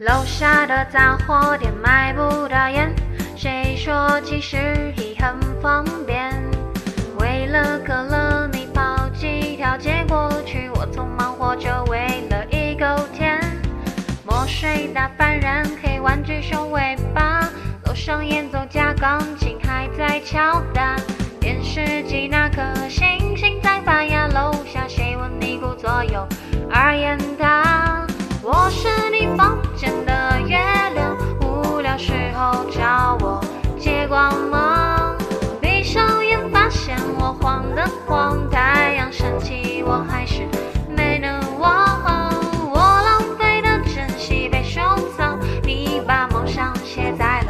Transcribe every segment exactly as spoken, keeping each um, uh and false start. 楼下的杂货店买不到烟，谁说其实已很方便？为了可乐你跑几条街过去，我匆忙活着为了一口甜。墨水打翻染黑玩具熊尾巴，楼上演奏家钢琴还在敲打，电视机那颗星星在发芽，楼下谁问你顾左右而言他？我是你房间的月亮，无聊时候找我借光芒。闭上眼发现我晃的晃，太阳升起我还是没能忘。我浪费的珍惜被收藏，你把梦想写在了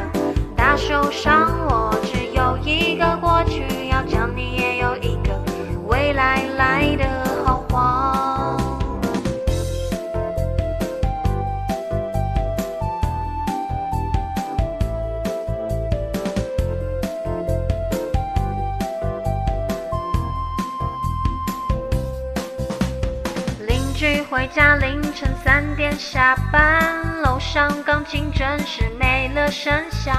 大手上。我只有一个过去，要将你也有一个未来来的好慌。去回家凌晨三点下班，楼上钢琴真是没了声响，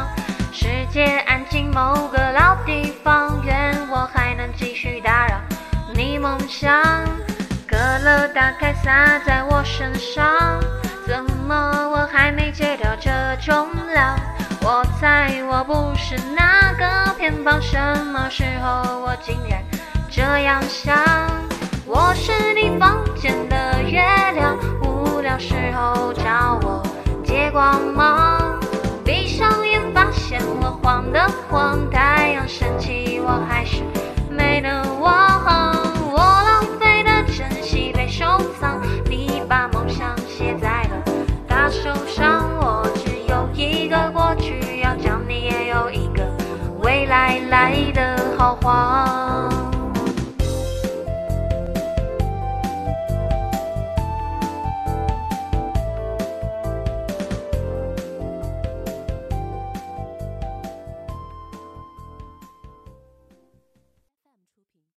世界安静某个老地方，愿我还能继续打扰你梦想。可乐打开洒在我身上，怎么我还没戒掉这重量？我猜我不是那个偏方，什么时候我竟然这样想？我是你房间的月亮，无聊时候找我借光芒。闭上眼发现我晃的晃，太阳升起我还是没能忘。我浪费的珍惜被收藏，你把梦想写在了大手上。我只有一个过去，要将你也有一个未来来